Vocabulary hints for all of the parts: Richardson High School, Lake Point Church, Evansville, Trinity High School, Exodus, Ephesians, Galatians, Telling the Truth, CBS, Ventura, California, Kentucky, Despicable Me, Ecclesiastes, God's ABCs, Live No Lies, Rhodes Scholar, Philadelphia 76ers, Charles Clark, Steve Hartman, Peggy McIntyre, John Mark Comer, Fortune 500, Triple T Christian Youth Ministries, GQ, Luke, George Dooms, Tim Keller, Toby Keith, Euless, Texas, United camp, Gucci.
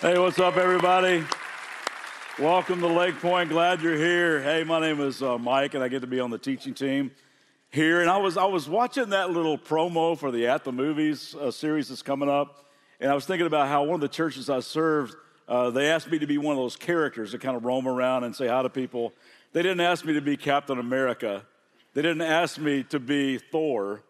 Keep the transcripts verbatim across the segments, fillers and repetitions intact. Hey, what's up, everybody? Welcome to Lake Point. Glad you're here. Hey, my name is uh, Mike, and I get to be on the teaching team here. And I was I was watching that little promo for the At the Movies uh, series that's coming up, and I was thinking about how one of the churches I served, uh, they asked me to be one of those characters that kind of roam around and say hi to people. They didn't ask me to be Captain America. They didn't ask me to be Thor.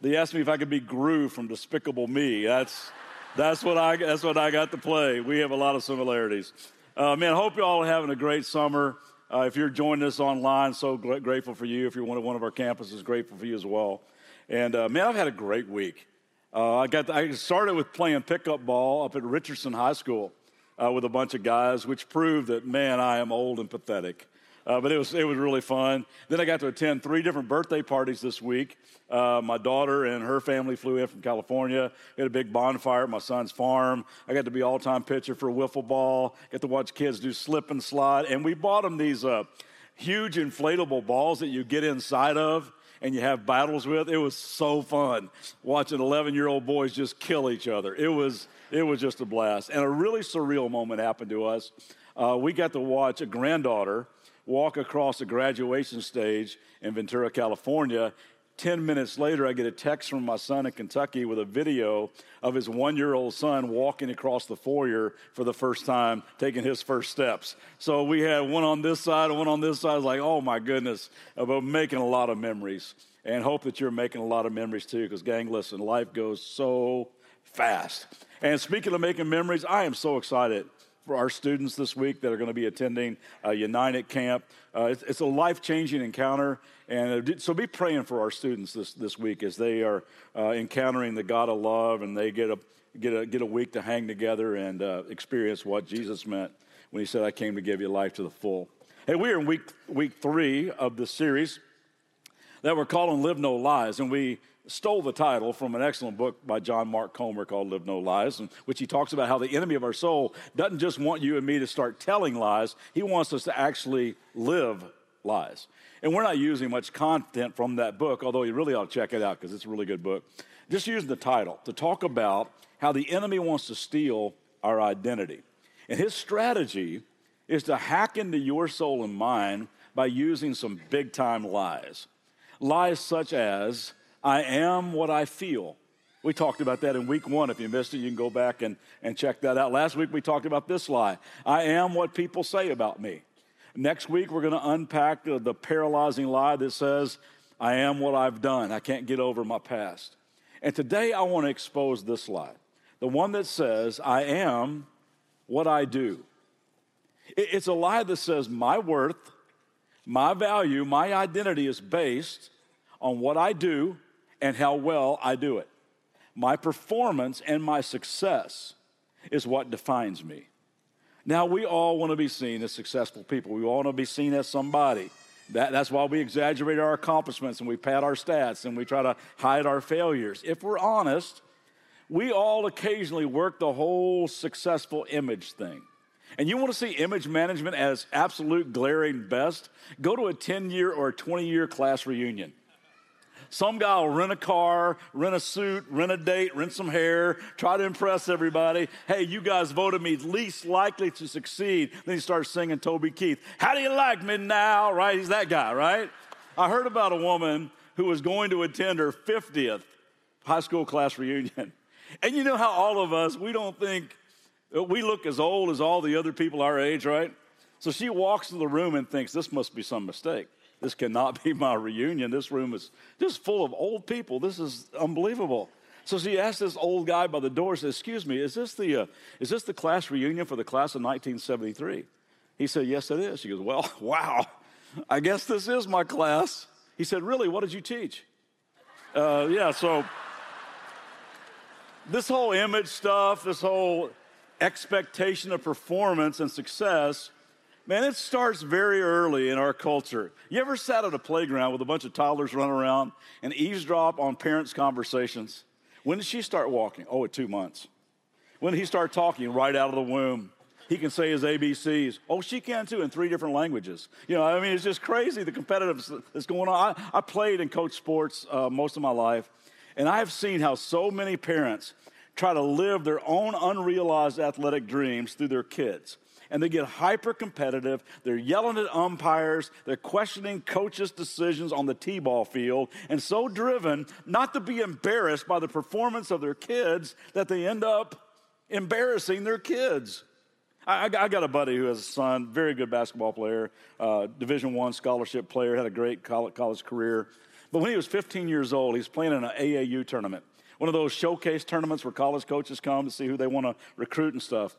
They asked me if I could be Gru from Despicable Me. That's... That's what I that's what I got to play. We have a lot of similarities. Uh, man, hope you all are having a great summer. Uh, if you're joining us online, so gl- grateful for you. If you're one of one of our campuses, grateful for you as well. And uh, man, I've had a great week. Uh, I got to, I started with playing pickup ball up at Richardson High School uh, with a bunch of guys, which proved that man, I am old and pathetic. Uh, but it was it was really fun. Then I got to attend three different birthday parties this week. Uh, my daughter and her family flew in from California. We had a big bonfire at my son's farm. I got to be all-time pitcher for a wiffle ball. Got to watch kids do slip and slide. And we bought them these uh, huge inflatable balls that you get inside of and you have battles with. It was so fun watching eleven-year-old boys just kill each other. It was it was just a blast. And a really surreal moment happened to us. Uh, we got to watch a granddaughter walk across the graduation stage in Ventura, California. Ten minutes later, I get a text from my son in Kentucky with a video of his one-year-old son walking across the foyer for the first time, taking his first steps. So we had one on this side and one on this side. I was like, oh, my goodness, about making a lot of memories. And hope that you're making a lot of memories, too, because, gang, listen, life goes so fast. And speaking of making memories, I am so excited for our students this week that are going to be attending uh, United camp. Uh, it's, it's a life-changing encounter, and so be praying for our students this, this week as they are uh, encountering the God of love, and they get a get a get a week to hang together and uh, experience what Jesus meant when He said, "I came to give you life to the full." Hey, we are in week week three of this series that we're calling "Live No Lies," and we stole the title from an excellent book by John Mark Comer called Live No Lies, in which he talks about how the enemy of our soul doesn't just want you and me to start telling lies. He wants us to actually live lies. And we're not using much content from that book, although you really ought to check it out because it's a really good book. Just using the title to talk about how the enemy wants to steal our identity. And his strategy is to hack into your soul and mine by using some big-time lies. Lies such as, I am what I feel. We talked about that in week one. If you missed it, you can go back and, and check that out. Last week, we talked about this lie. I am what people say about me. Next week, we're going to unpack the, the paralyzing lie that says, I am what I've done. I can't get over my past. And today, I want to expose this lie, the one that says, I am what I do. It, it's a lie that says my worth, my value, my identity is based on what I do and how well I do it. My performance and my success is what defines me. Now, we all want to be seen as successful people. We all want to be seen as somebody. That, that's why we exaggerate our accomplishments and we pad our stats and we try to hide our failures. If we're honest, we all occasionally work the whole successful image thing. And you want to see image management as absolute glaring best? Go to a ten-year or a twenty-year class reunion. Some guy will rent a car, rent a suit, rent a date, rent some hair, try to impress everybody. Hey, you guys voted me least likely to succeed. Then he starts singing Toby Keith. How do you like me now? Right? He's that guy, right? I heard about a woman who was going to attend her fiftieth high school class reunion. And you know how all of us, we don't think We look as old as all the other people our age, right? So she walks into the room and thinks, this must be some mistake. This cannot be my reunion. This room is just full of old people. This is unbelievable. So she asks this old guy by the door, says, excuse me, is this the uh, is this the class reunion for the class of nineteen seventy-three? He said, yes, it is. She goes, well, wow, I guess this is my class. He said, really, what did you teach? Uh, yeah, so this whole image stuff, this whole expectation of performance and success, man, it starts very early in our culture. You ever sat at a playground with a bunch of toddlers running around and eavesdrop on parents' conversations? When did she start walking? Oh, at two months. When did he start talking? Right out of the womb. He can say his A B Cs. Oh, she can too, in three different languages. You know, I mean, it's just crazy, the competitiveness that's going on. I, I played and coached sports uh, most of my life, and I have seen how so many parents try to live their own unrealized athletic dreams through their kids. And they get hyper-competitive. They're yelling at umpires. They're questioning coaches' decisions on the t-ball field, and so driven not to be embarrassed by the performance of their kids that they end up embarrassing their kids. I, I got a buddy who has a son, very good basketball player, uh, Division I scholarship player, had a great college career. But when he was fifteen years old, he's playing in an A A U tournament, one of those showcase tournaments where college coaches come to see who they want to recruit and stuff.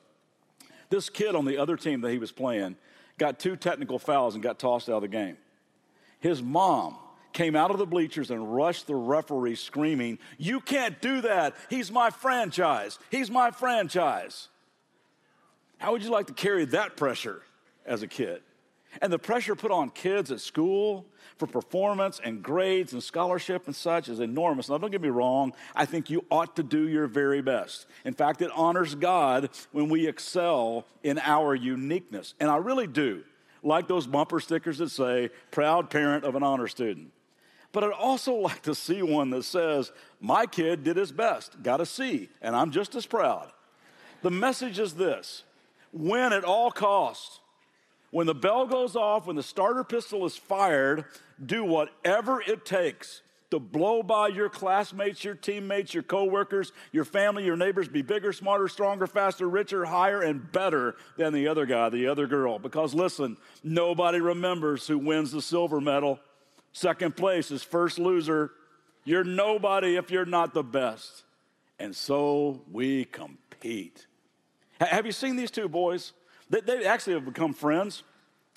This kid on the other team that he was playing got two technical fouls and got tossed out of the game. His mom came out of the bleachers and rushed the referee screaming, you can't do that. He's my franchise. He's my franchise. How would you like to carry that pressure as a kid? And the pressure put on kids at school for performance and grades and scholarship and such is enormous. Now, don't get me wrong. I think you ought to do your very best. In fact, it honors God when we excel in our uniqueness. And I really do like those bumper stickers that say, proud parent of an honor student. But I'd also like to see one that says, my kid did his best, got a C, and I'm just as proud. The message is this: win at all costs. When the bell goes off, when the starter pistol is fired, do whatever it takes to blow by your classmates, your teammates, your coworkers, your family, your neighbors. Be bigger, smarter, stronger, faster, richer, higher, and better than the other guy, the other girl. Because listen, nobody remembers who wins the silver medal. Second place is first loser. You're nobody if you're not the best. And so we compete. Have you seen these two boys? They actually have become friends,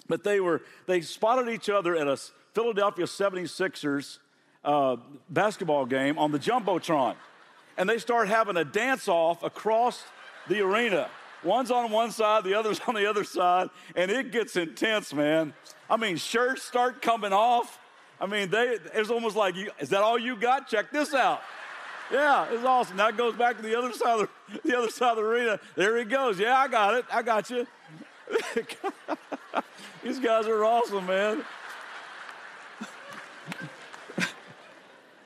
but they were they spotted each other at a Philadelphia seventy-sixers uh, basketball game on the Jumbotron, and they start having a dance-off across the arena. One's on one side, the other's on the other side, and it gets intense, man. I mean, shirts start coming off. I mean, they it's almost like, you, is that all you got? Check this out. Yeah, it's awesome. Now it goes back to the other side of the, the other side of the arena. There he goes. Yeah, I got it. I got you. These guys are awesome, man.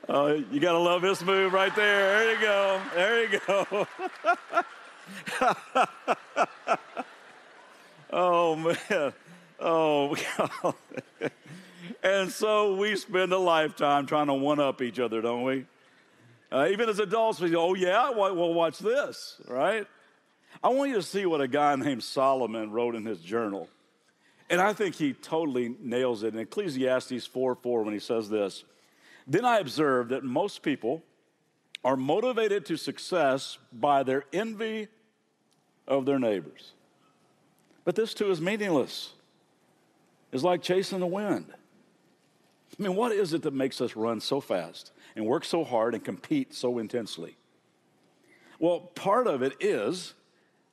uh, you got to love this move right there. There you go. There you go. Oh, man. Oh, God. And so we spend a lifetime trying to one-up each other, don't we? Uh, even as adults, we go, oh, yeah, well, well, watch this, right? I want you to see what a guy named Solomon wrote in his journal. And I think he totally nails it. In Ecclesiastes four four, when he says this, then I observed that most people are motivated to success by their envy of their neighbors. But this, too, is meaningless. It's like chasing the wind. I mean, what is it that makes us run so fast and work so hard and compete so intensely? Well, part of it is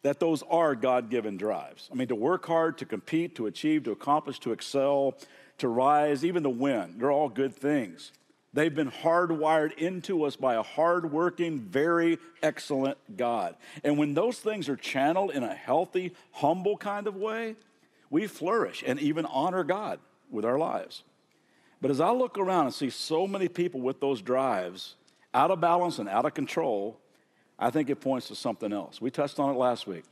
that those are God-given drives. I mean, to work hard, to compete, to achieve, to accomplish, to excel, to rise, even to win, they're all good things. They've been hardwired into us by a hardworking, very excellent God. And when those things are channeled in a healthy, humble kind of way, we flourish and even honor God with our lives. But as I look around and see so many people with those drives out of balance and out of control, I think it points to something else. We touched on it last week.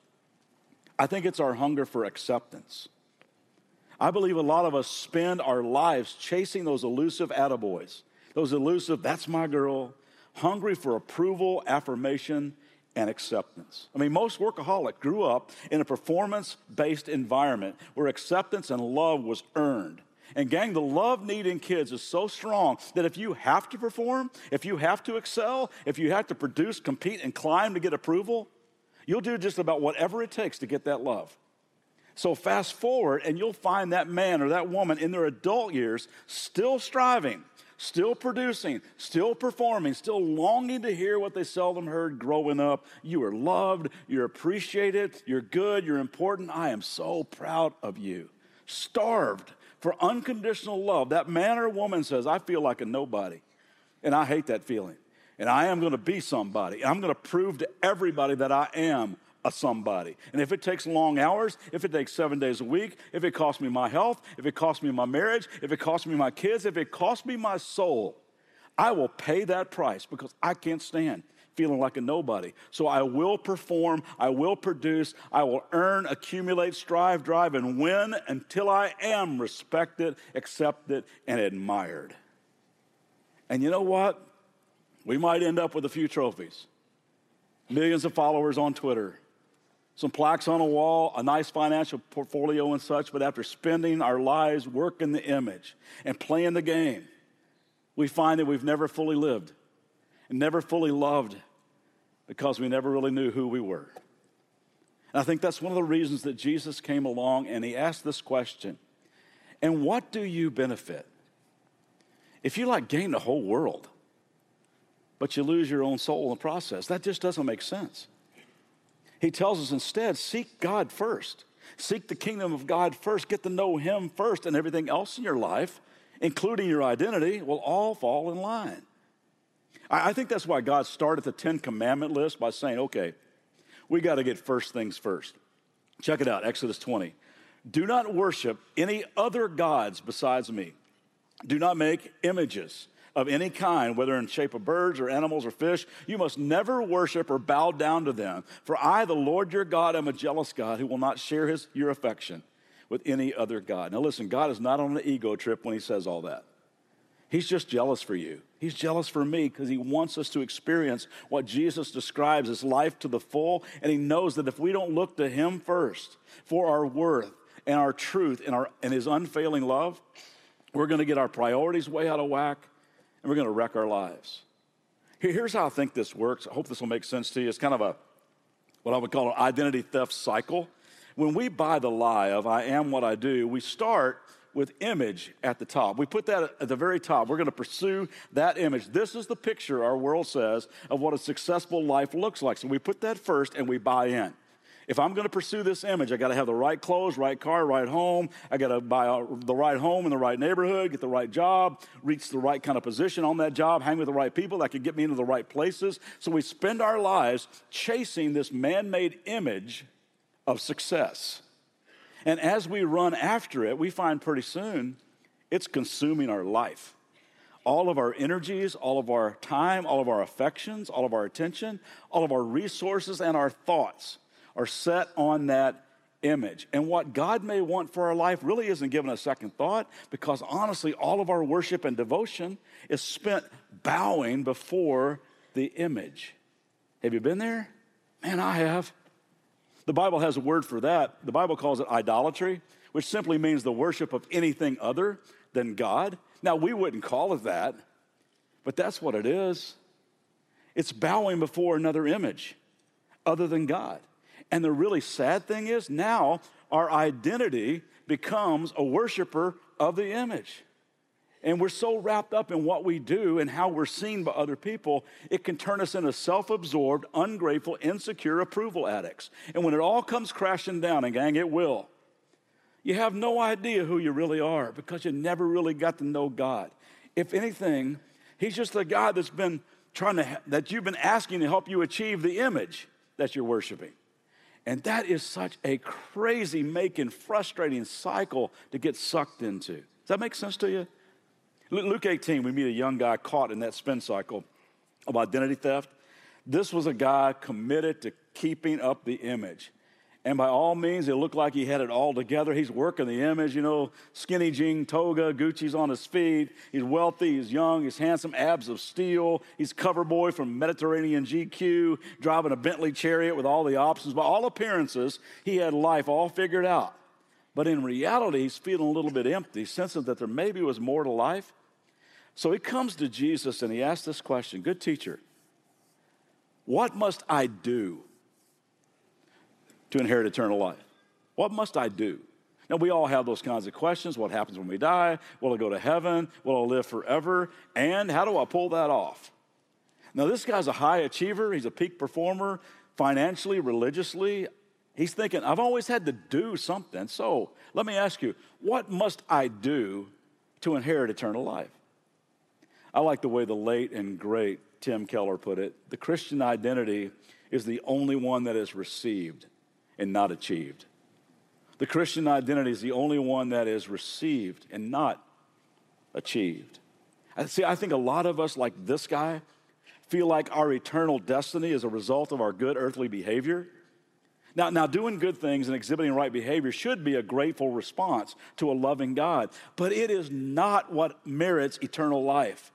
I think it's our hunger for acceptance. I believe a lot of us spend our lives chasing those elusive attaboys, those elusive, that's my girl, hungry for approval, affirmation, and acceptance. I mean, most workaholics grew up in a performance-based environment where acceptance and love was earned. And gang, the love need in kids is so strong that if you have to perform, if you have to excel, if you have to produce, compete, and climb to get approval, you'll do just about whatever it takes to get that love. So fast forward, and you'll find that man or that woman in their adult years still striving, still producing, still performing, still longing to hear what they seldom heard growing up. You are loved, you're appreciated, you're good, you're important. I am so proud of you. Starved for unconditional love. That man or woman says, I feel like a nobody, and I hate that feeling, and I am going to be somebody. I'm going to prove to everybody that I am a somebody. And if it takes long hours, if it takes seven days a week, if it costs me my health, if it costs me my marriage, if it costs me my kids, if it costs me my soul, I will pay that price because I can't stand feeling like a nobody. So I will perform, I will produce, I will earn, accumulate, strive, drive, and win until I am respected, accepted, and admired. And you know what? We might end up with a few trophies, millions of followers on Twitter, some plaques on a wall, a nice financial portfolio and such, but after spending our lives working the image and playing the game, we find that we've never fully lived and never fully loved because we never really knew who we were. And I think that's one of the reasons that Jesus came along and he asked this question, and what do you benefit? If you like gain the whole world, but you lose your own soul in the process, that just doesn't make sense. He tells us instead, seek God first. Seek the kingdom of God first. Get to know him first, and everything else in your life, including your identity, will all fall in line. I think that's why God started the Ten Commandment list by saying, okay, we got to get first things first. Check it out, Exodus twenty. Do not worship any other gods besides me. Do not make images of any kind, whether in shape of birds or animals or fish. You must never worship or bow down to them. For I, the Lord your God, am a jealous God who will not share his, your affection with any other God. Now listen, God is not on an ego trip when he says all that. He's just jealous for you. He's jealous for me because he wants us to experience what Jesus describes as life to the full, and he knows that if we don't look to him first for our worth and our truth and, our, and his unfailing love, we're going to get our priorities way out of whack, and we're going to wreck our lives. Here's how I think this works. I hope this will make sense to you. It's kind of a, what I would call an identity theft cycle. When we buy the lie of I am what I do, we start with image at the top. We put that at the very top. We're going to pursue that image. This is the picture our world says of what a successful life looks like. So we put that first and we buy in. If I'm going to pursue this image, I got to have the right clothes, right car, right home. I got to buy a, the right home in the right neighborhood, get the right job, reach the right kind of position on that job, hang with the right people that could get me into the right places. So we spend our lives chasing this man-made image of success. And as we run after it, we find pretty soon it's consuming our life. All of our energies, all of our time, all of our affections, all of our attention, all of our resources and our thoughts are set on that image. And what God may want for our life really isn't given a second thought, because honestly, all of our worship and devotion is spent bowing before the image. Have you been there? Man, I have. The Bible has a word for that. The Bible calls it idolatry, which simply means the worship of anything other than God. Now, we wouldn't call it that, but that's what it is. It's bowing before another image other than God. And the really sad thing is now our identity becomes a worshiper of the image. And we're so wrapped up in what we do and how we're seen by other people, it can turn us into self-absorbed, ungrateful, insecure approval addicts. And when it all comes crashing down, and gang, it will, you have no idea who you really are because you never really got to know God. If anything, he's just the God that's been trying to, that you've been asking to help you achieve the image that you're worshiping. And that is such a crazy making, frustrating cycle to get sucked into. Does that make sense to you? Luke eighteen, we meet a young guy caught in that spin cycle of identity theft. This was a guy committed to keeping up the image. And by all means, it looked like he had it all together. He's working the image, you know, skinny jean toga, Gucci's on his feet. He's wealthy, he's young, he's handsome, abs of steel. He's cover boy from Mediterranean G Q, driving a Bentley chariot with all the options. By all appearances, he had life all figured out. But in reality, he's feeling a little bit empty, sensing that there maybe was more to life. So he comes to Jesus and he asks this question, "Good teacher, what must I do to inherit eternal life? What must I do?" Now, we all have those kinds of questions. What happens when we die? Will I go to heaven? Will I live forever? And how do I pull that off? Now, this guy's a high achiever. He's a peak performer financially, religiously. He's thinking, I've always had to do something. So let me ask you, what must I do to inherit eternal life? I like the way the late and great Tim Keller put it. The Christian identity is the only one that is received and not achieved. The Christian identity is the only one that is received and not achieved. See, I think a lot of us, like this guy, feel like our eternal destiny is a result of our good earthly behavior. Now, now, doing good things and exhibiting right behavior should be a grateful response to a loving God, but it is not what merits eternal life.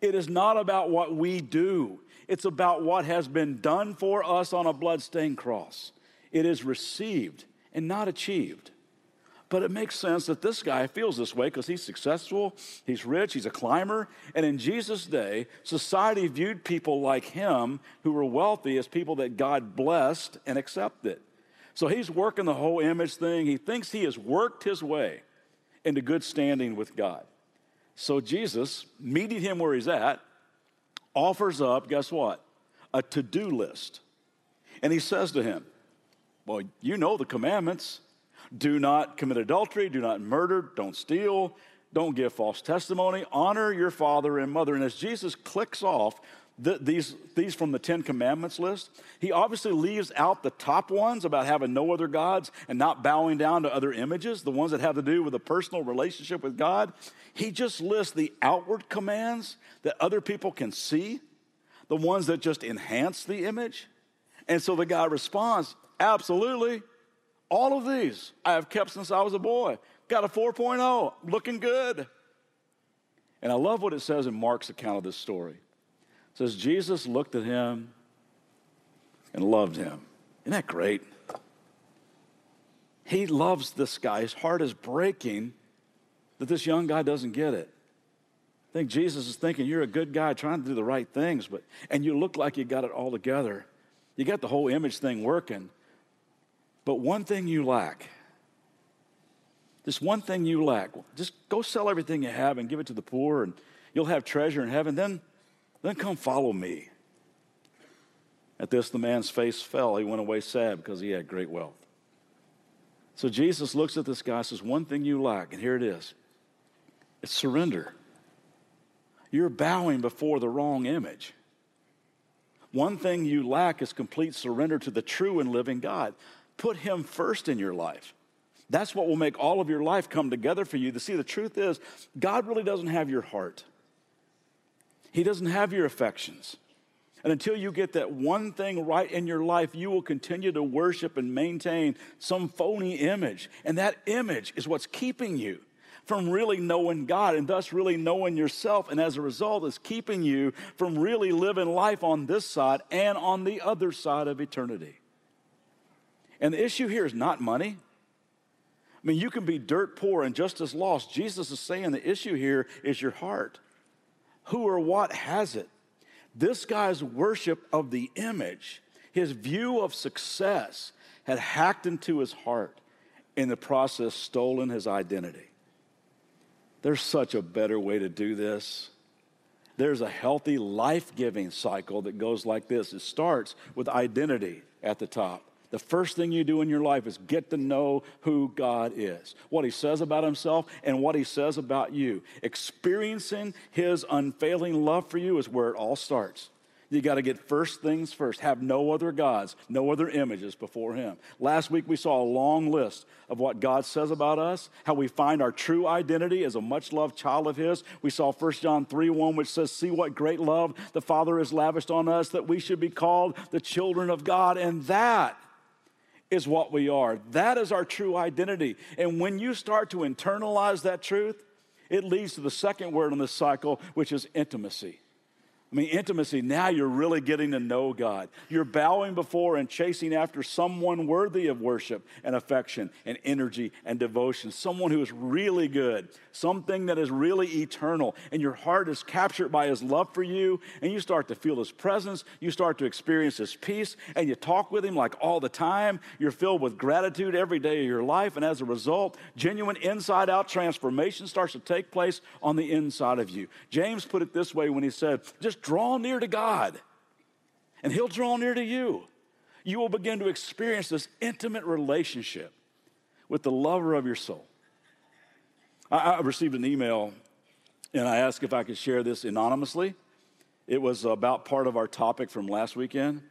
It is not about what we do. It's about what has been done for us on a bloodstained cross. It is received and not achieved. But it makes sense that this guy feels this way because he's successful, he's rich, he's a climber. And in Jesus' day, society viewed people like him who were wealthy as people that God blessed and accepted. So he's working the whole image thing. He thinks he has worked his way into good standing with God. So Jesus, meeting him where he's at, offers up, guess what? A to-do list. And he says to him, well, you know the commandments. Do not commit adultery, do not murder, don't steal, don't give false testimony, honor your father and mother. And as Jesus clicks off the, these, these from the Ten Commandments list, he obviously leaves out the top ones about having no other gods and not bowing down to other images, the ones that have to do with a personal relationship with God. He just lists the outward commands that other people can see, the ones that just enhance the image. And so the guy responds, absolutely. All of these I have kept since I was a boy. Got a four point oh, looking good. And I love what it says in Mark's account of this story. It says, Jesus looked at him and loved him. Isn't that great? He loves this guy. His heart is breaking that this young guy doesn't get it. I think Jesus is thinking, you're a good guy trying to do the right things, but and you look like you got it all together. You got the whole image thing working. But one thing you lack, just one thing you lack, just go sell everything you have and give it to the poor and you'll have treasure in heaven. Then, then come follow me. At this, the man's face fell. He went away sad because he had great wealth. So Jesus looks at this guy and says, one thing you lack, and here it is. It's surrender. You're bowing before the wrong image. One thing you lack is complete surrender to the true and living God. Put him first in your life. That's what will make all of your life come together for you. To see, the truth is, God really doesn't have your heart. He doesn't have your affections. And until you get that one thing right in your life, you will continue to worship and maintain some phony image. And that image is what's keeping you from really knowing God and thus really knowing yourself. And as a result, it's keeping you from really living life on this side and on the other side of eternity. And the issue here is not money. I mean, you can be dirt poor and just as lost. Jesus is saying the issue here is your heart. Who or what has it? This guy's worship of the image, his view of success, had hacked into his heart, in the process stolen his identity. There's such a better way to do this. There's a healthy, life-giving cycle that goes like this. It starts with identity at the top. The first thing you do in your life is get to know who God is, what he says about himself and what he says about you. Experiencing his unfailing love for you is where it all starts. You got to get first things first. Have no other gods, no other images before him. Last week we saw a long list of what God says about us, how we find our true identity as a much-loved child of his. We saw First John three one, which says, see what great love the Father has lavished on us, that we should be called the children of God. And that is what we are. That is our true identity. And when you start to internalize that truth, it leads to the second word on this cycle, which is intimacy. I mean, intimacy, now you're really getting to know God. You're bowing before and chasing after someone worthy of worship and affection and energy and devotion, someone who is really good, something that is really eternal, and your heart is captured by his love for you, and you start to feel his presence, you start to experience his peace, and you talk with him like all the time. You're filled with gratitude every day of your life, and as a result, genuine inside-out transformation starts to take place on the inside of you. James put it this way when he said, just draw near to God, and he'll draw near to you. You will begin to experience this intimate relationship with the lover of your soul. I, I received an email, and I asked if I could share this anonymously. It was about part of our topic from last weekend,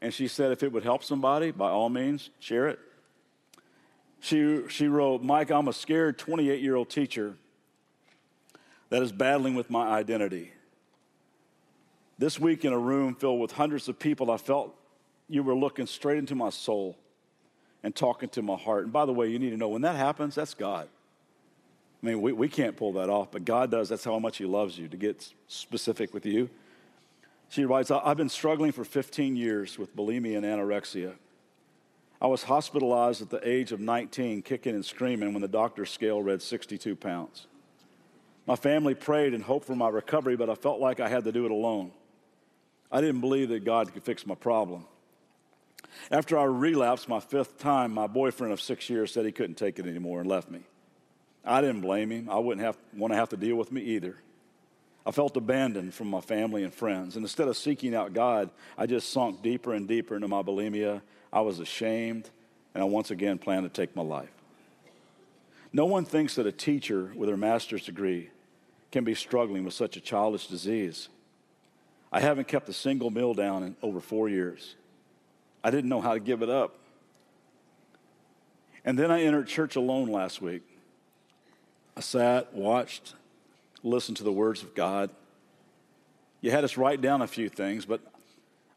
and she said if it would help somebody, by all means, share it. She, she wrote, Mike, I'm a scared twenty-eight-year-old teacher that is battling with my identity. This week in a room filled with hundreds of people, I felt you were looking straight into my soul and talking to my heart. And by the way, you need to know when that happens, that's God. I mean, we, we can't pull that off, but God does. That's how much he loves you, to get specific with you. She writes, I've been struggling for fifteen years with bulimia and anorexia. I was hospitalized at the age of nineteen, kicking and screaming when the doctor's scale read sixty-two pounds. My family prayed and hoped for my recovery, but I felt like I had to do it alone. I didn't believe that God could fix my problem. After I relapsed my fifth time, my boyfriend of six years said he couldn't take it anymore and left me. I didn't blame him. I wouldn't have, want to have to deal with me either. I felt abandoned from my family and friends. And instead of seeking out God, I just sunk deeper and deeper into my bulimia. I was ashamed, and I once again planned to take my life. No one thinks that a teacher with her master's degree can be struggling with such a childish disease. I haven't kept a single meal down in over four years. I didn't know how to give it up. And then I entered church alone last week. I sat, watched, listened to the words of God. You had us write down a few things, but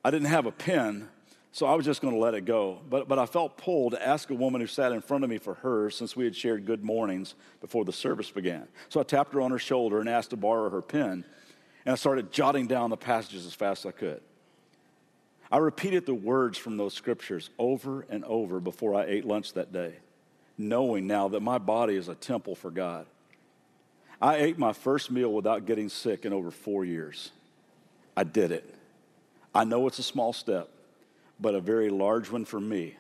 I didn't have a pen, so I was just going to let it go. But, but I felt pulled to ask a woman who sat in front of me for hers, since we had shared good mornings before the service began. So I tapped her on her shoulder and asked to borrow her pen. And I started jotting down the passages as fast as I could. I repeated the words from those scriptures over and over before I ate lunch that day, knowing now that my body is a temple for God. I ate my first meal without getting sick in over four years. I did it. I know it's a small step, but a very large one for me.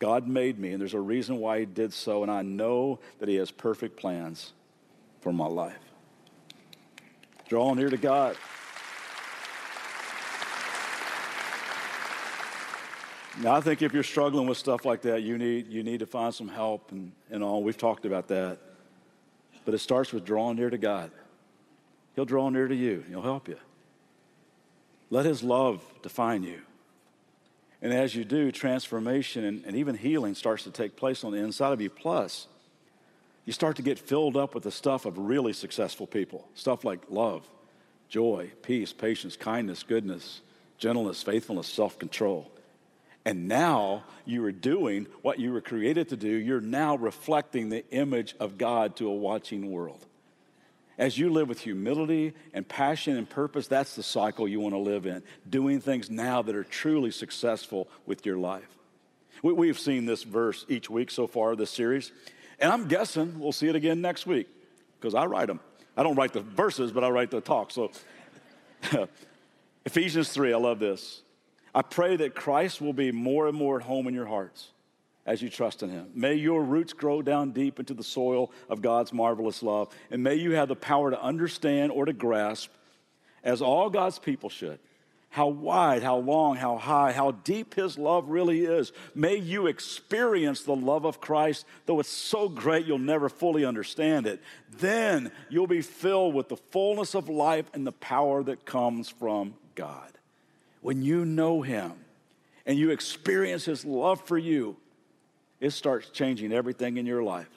God made me, and there's a reason why he did so, and I know that he has perfect plans for my life. Draw near to God. Now, I think if you're struggling with stuff like that, you need you need to find some help and, and all. We've talked about that. But it starts with drawing near to God. He'll draw near to you. He'll help you. Let his love define you. And as you do, transformation and, and even healing starts to take place on the inside of you. Plus, you start to get filled up with the stuff of really successful people, stuff like love, joy, peace, patience, kindness, goodness, gentleness, faithfulness, self-control. And now you are doing what you were created to do. You're now reflecting the image of God to a watching world. As you live with humility and passion and purpose, that's the cycle you want to live in, doing things now that are truly successful with your life. We, we've seen this verse each week so far, this series. And I'm guessing we'll see it again next week because I write them. I don't write the verses, but I write the talk. So Ephesians three, I love this. I pray that Christ will be more and more at home in your hearts as you trust in him. May your roots grow down deep into the soil of God's marvelous love, and may you have the power to understand or to grasp, as all God's people should, how wide, how long, how high, how deep his love really is. May you experience the love of Christ, though it's so great you'll never fully understand it. Then you'll be filled with the fullness of life and the power that comes from God. When you know him and you experience his love for you, it starts changing everything in your life.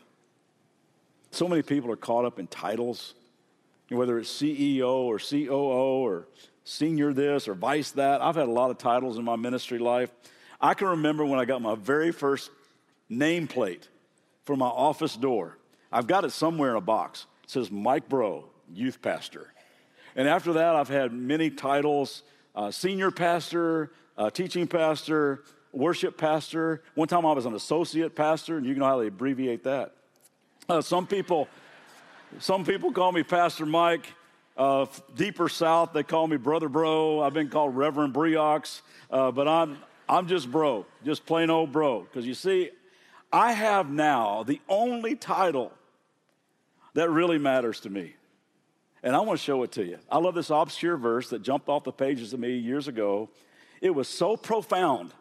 So many people are caught up in titles, whether it's C E O or C O O or senior this or vice that. I've had a lot of titles in my ministry life. I can remember when I got my very first nameplate for my office door. I've got it somewhere in a box. It says Mike Bro, youth pastor. And after that, I've had many titles, uh, senior pastor, uh, teaching pastor, worship pastor. One time I was an associate pastor, and you know how they abbreviate that. Uh, some people some people call me Pastor Mike. Uh, deeper south, they call me Brother Bro. I've been called Reverend Briox, uh, but I'm I'm just bro, just plain old bro. Because you see, I have now the only title that really matters to me. And I want to show it to you. I love this obscure verse that jumped off the pages of me years ago. It was so profound,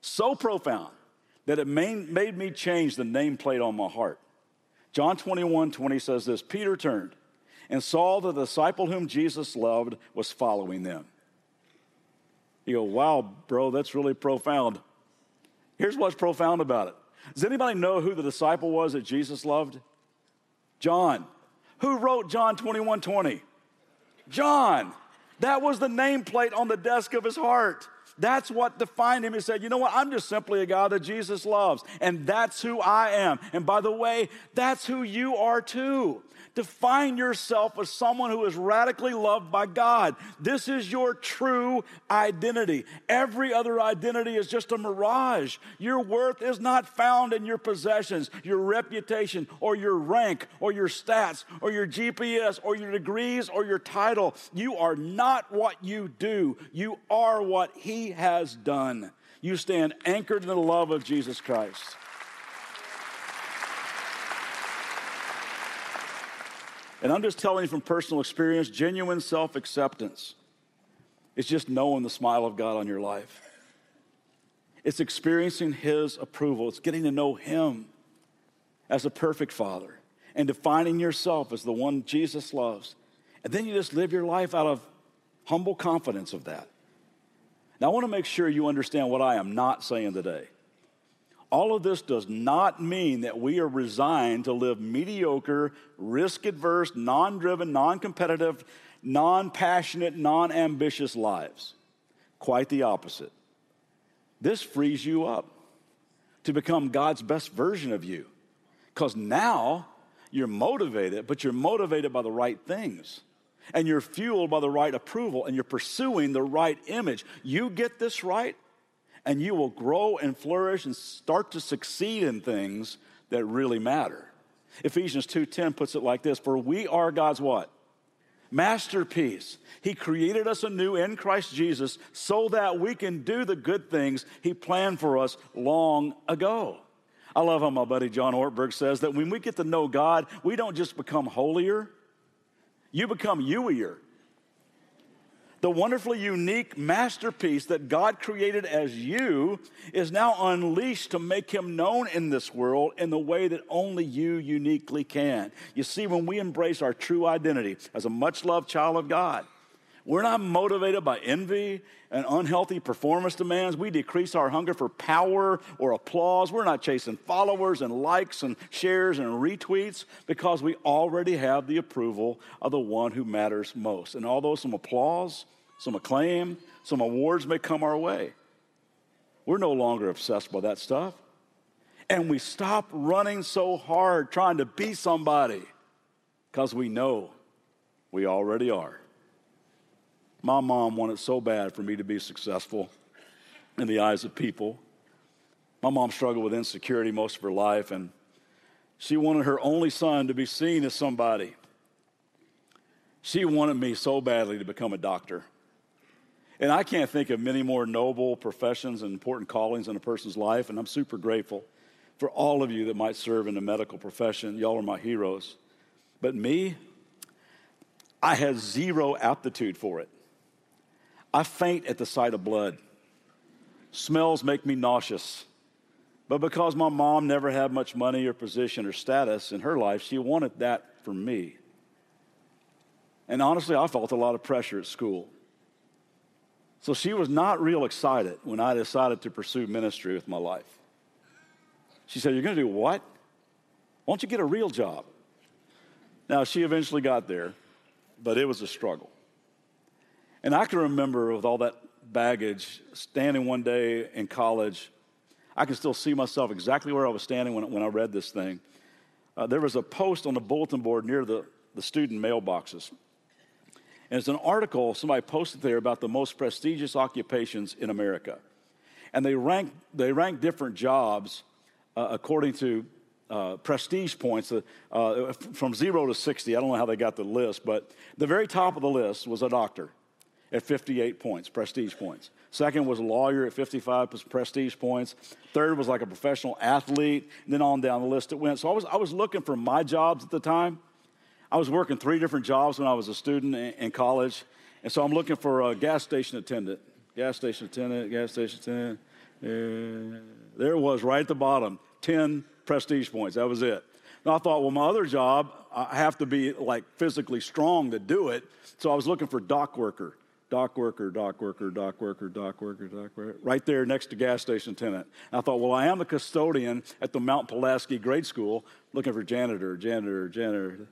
so profound, that it made me change the nameplate on my heart. John twenty-one twenty says this, Peter turned and saw the disciple whom Jesus loved was following them. You go, wow, bro, that's really profound. Here's what's profound about it. Does anybody know who the disciple was that Jesus loved? John. Who wrote John twenty-one twenty? John. That was the nameplate on the desk of his heart. That's what defined him. He said, you know what? I'm just simply a guy that Jesus loves, and that's who I am. And by the way, that's who you are too. Define yourself as someone who is radically loved by God. This is your true identity. Every other identity is just a mirage. Your worth is not found in your possessions, your reputation, or your rank, or your stats, or your G P S, or your degrees, or your title. You are not what you do. You are what He has done. You stand anchored in the love of Jesus Christ. And I'm just telling you from personal experience, genuine self-acceptance is just knowing the smile of God on your life. It's experiencing His approval. It's getting to know Him as a perfect Father and defining yourself as the one Jesus loves. And then you just live your life out of humble confidence of that. Now, I want to make sure you understand what I am not saying today. All of this does not mean that we are resigned to live mediocre, risk-adverse, non-driven, non-competitive, non-passionate, non-ambitious lives. Quite the opposite. This frees you up to become God's best version of you, because now you're motivated, but you're motivated by the right things, and you're fueled by the right approval, and you're pursuing the right image. You get this right, and you will grow and flourish and start to succeed in things that really matter. Ephesians two ten puts it like this, for we are God's what? Masterpiece. He created us anew in Christ Jesus so that we can do the good things He planned for us long ago. I love how my buddy John Ortberg says that when we get to know God, we don't just become holier. You become you-ier. The wonderfully unique masterpiece that God created as you is now unleashed to make Him known in this world in the way that only you uniquely can. You see, when we embrace our true identity as a much-loved child of God, we're not motivated by envy and unhealthy performance demands. We decrease our hunger for power or applause. We're not chasing followers and likes and shares and retweets, because we already have the approval of the one who matters most. And although some applause, some acclaim, some awards may come our way, we're no longer obsessed by that stuff. And we stop running so hard trying to be somebody, because we know we already are. My mom wanted so bad for me to be successful in the eyes of people. My mom struggled with insecurity most of her life, and she wanted her only son to be seen as somebody. She wanted me so badly to become a doctor. And I can't think of many more noble professions and important callings in a person's life, and I'm super grateful for all of you that might serve in the medical profession. Y'all are my heroes. But me, I had zero aptitude for it. I faint at the sight of blood. Smells make me nauseous. But because my mom never had much money or position or status in her life, she wanted that for me. And honestly, I felt a lot of pressure at school. So she was not real excited when I decided to pursue ministry with my life. She said, you're going to do what? Why don't you get a real job? Now, she eventually got there, but it was a struggle. And I can remember with all that baggage, standing one day in college, I can still see myself exactly where I was standing when, when I read this thing. Uh, there was a post on the bulletin board near the, the student mailboxes. And it's an article somebody posted there about the most prestigious occupations in America. And they rank they rank different jobs uh, according to uh, prestige points uh, uh, from zero to sixty. I don't know how they got the list, but the very top of the list was a doctor at fifty-eight points, prestige points. Second was a lawyer at fifty-five prestige points. Third was like a professional athlete. And then on down the list it went. So I was I was looking for my jobs at the time. I was working three different jobs when I was a student in college, and so I'm looking for a gas station attendant. Gas station attendant, gas station attendant. Uh, there it was right at the bottom, ten prestige points. That was it. And I thought, well, my other job, I have to be like physically strong to do it. So I was looking for dock worker, dock worker, dock worker, dock worker, dock worker, dock worker, right there next to gas station attendant. And I thought, well, I am the custodian at the Mount Pulaski Grade School, looking for janitor, janitor, janitor.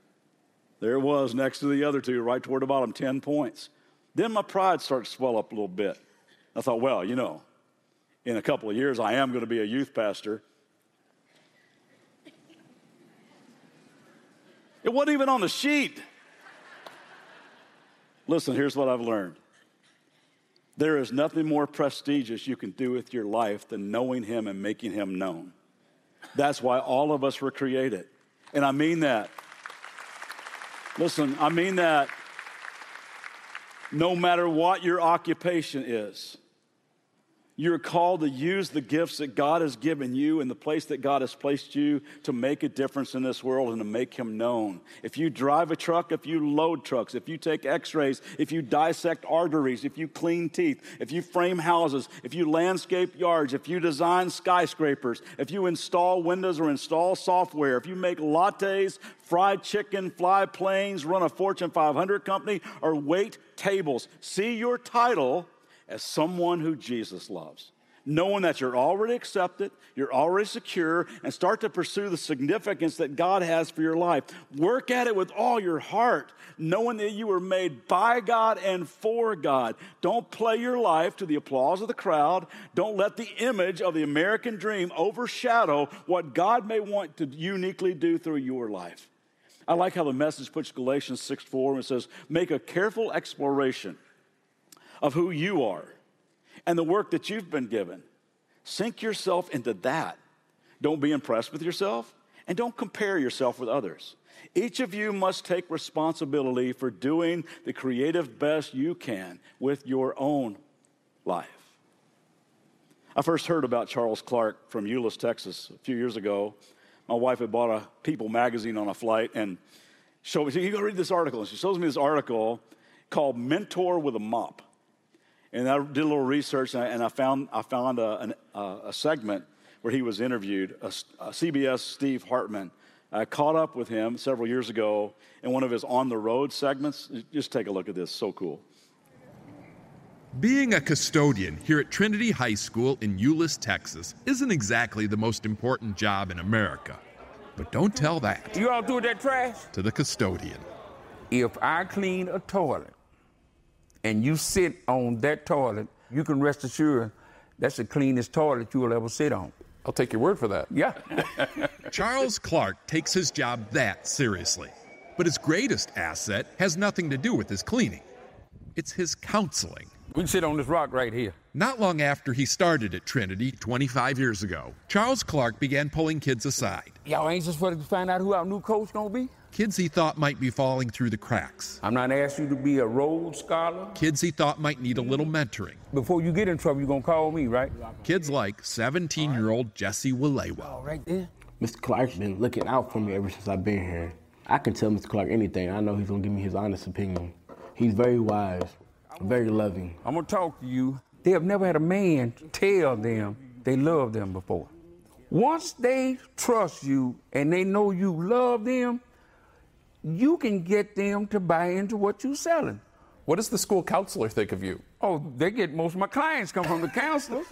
There it was next to the other two, right toward the bottom, ten points. Then my pride starts to swell up a little bit. I thought, well, you know, in a couple of years, I am going to be a youth pastor. It wasn't even on the sheet. Listen, here's what I've learned. There is nothing more prestigious you can do with your life than knowing him and making him known. That's why all of us were created. And I mean that. Listen, I mean that no matter what your occupation is, you're called to use the gifts that God has given you and the place that God has placed you to make a difference in this world and to make him known. If you drive a truck, if you load trucks, if you take x-rays, if you dissect arteries, if you clean teeth, if you frame houses, if you landscape yards, if you design skyscrapers, if you install windows or install software, if you make lattes, fried chicken, fly planes, run a Fortune five hundred company, or wait tables. See your title as someone who Jesus loves, knowing that you're already accepted, you're already secure, and start to pursue the significance that God has for your life. Work at it with all your heart, knowing that you were made by God and for God. Don't play your life to the applause of the crowd. Don't let the image of the American dream overshadow what God may want to uniquely do through your life. I like how the Message puts Galatians six four when it says, make a careful exploration of who you are and the work that you've been given. Sink yourself into that. Don't be impressed with yourself, and don't compare yourself with others. Each of you must take responsibility for doing the creative best you can with your own life. I first heard about Charles Clark from Euless, Texas, a few years ago. My wife had bought a People magazine on a flight and showed me, you go read this article. And she shows me this article called Mentor with a Mop. And I did a little research, and I, and I found I found a, an, a, a segment where he was interviewed, a, a C B S Steve Hartman. I caught up with him several years ago in one of his On the Road segments. Just take a look at this. So cool. Being a custodian here at Trinity High School in Euless, Texas, isn't exactly the most important job in America. But don't tell that. You all threw that trash? To the custodian. If I clean a toilet, and you sit on that toilet, you can rest assured that's the cleanest toilet you will ever sit on. I'll take your word for that. Yeah. Charles Clark takes his job that seriously, but his greatest asset has nothing to do with his cleaning. It's his counseling. We can sit on this rock right here. Not long after he started at Trinity twenty-five years ago, Charles Clark began pulling kids aside. Y'all anxious for to find out who our new coach gonna be? Kids he thought might be falling through the cracks. I'm not asking you to be a Rhodes Scholar. Kids he thought might need a little mentoring. Before you get in trouble, you're gonna call me, right? Kids like seventeen-year-old Jesse Walewa. All right there. Mister Clark's been looking out for me ever since I've been here. I can tell Mister Clark anything. I know he's gonna give me his honest opinion. He's very wise, very loving. I'm gonna talk to you. They have never had a man tell them they love them before. Once they trust you and they know you love them, you can get them to buy into what you're selling. What does the school counselor think of you? Oh, they get most of my clients come from the counselors.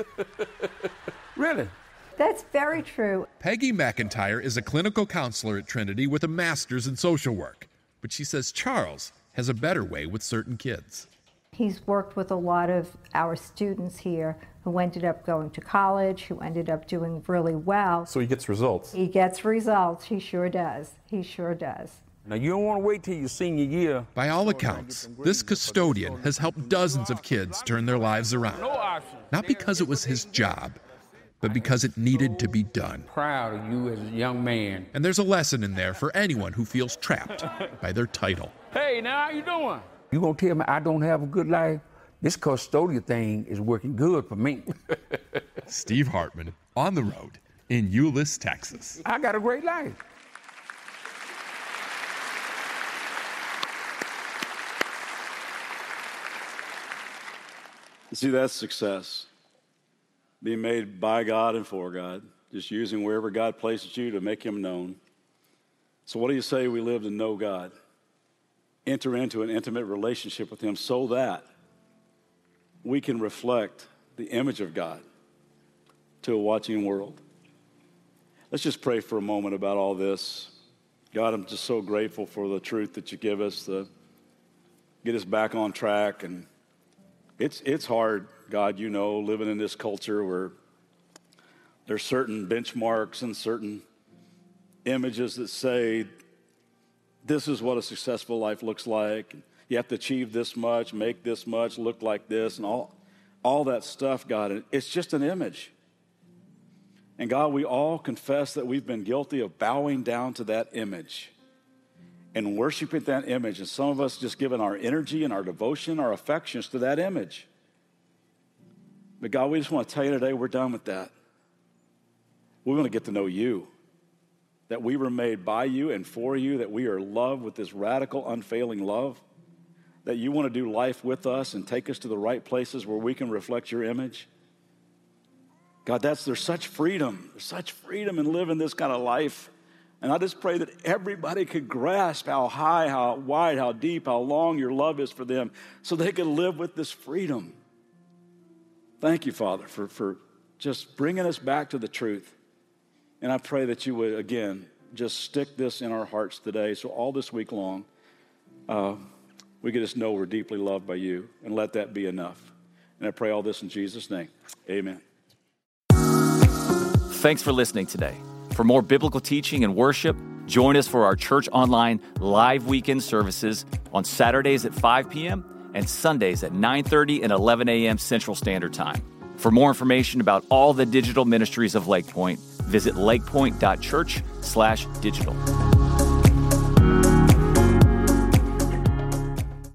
Really? That's very true. Peggy McIntyre is a clinical counselor at Trinity with a master's in social work, but she says Charles has a better way with certain kids. he's worked with a lot of our students here who ended up going to college, who ended up doing really well. So he gets results. He gets results. He sure does. He sure does. Now, you don't want to wait till your senior year. By all accounts, this custodian has helped dozens of kids turn their lives around. Not because it was his job, but because it needed to be done. Proud of you as a young man. And there's a lesson in there for anyone who feels trapped by their title. Hey, now, how you doing? You gonna tell me I don't have a good life? This custodial thing is working good for me. Steve Hartman, on the road in Euless, Texas. I got a great life. See, that's success, being made by God and for God, just using wherever God places you to make him known. So what do you say we live to know God? Enter into an intimate relationship with him so that we can reflect the image of God to a watching world. Let's just pray for a moment about all this. God, I'm just so grateful for the truth that you give us to get us back on track. And It's it's hard, God, you know, living in this culture where there's certain benchmarks and certain images that say this is what a successful life looks like. You have to achieve this much, make this much, look like this, and all, all that stuff, God. It's just an image. And, God, we all confess that we've been guilty of bowing down to that image and worshiping that image, and some of us just giving our energy and our devotion, our affections to that image. But God, we just want to tell you today we're done with that. We want to get to know you, that we were made by you and for you, that we are loved with this radical, unfailing love, that you want to do life with us and take us to the right places where we can reflect your image. God, that's there's such freedom, there's such freedom in living this kind of life. And I just pray that everybody could grasp how high, how wide, how deep, how long your love is for them so they can live with this freedom. Thank you, Father, for, for just bringing us back to the truth. And I pray that you would, again, just stick this in our hearts today. So all this week long, uh, we could just know we're deeply loved by you, and let that be enough. And I pray all this in Jesus' name. Amen. Thanks for listening today. For more biblical teaching and worship, join us for our Church Online live weekend services on Saturdays at five p.m. and Sundays at nine thirty and eleven a.m. Central Standard Time. For more information about all the digital ministries of Lake Point, visit lakepoint dot church slash digital.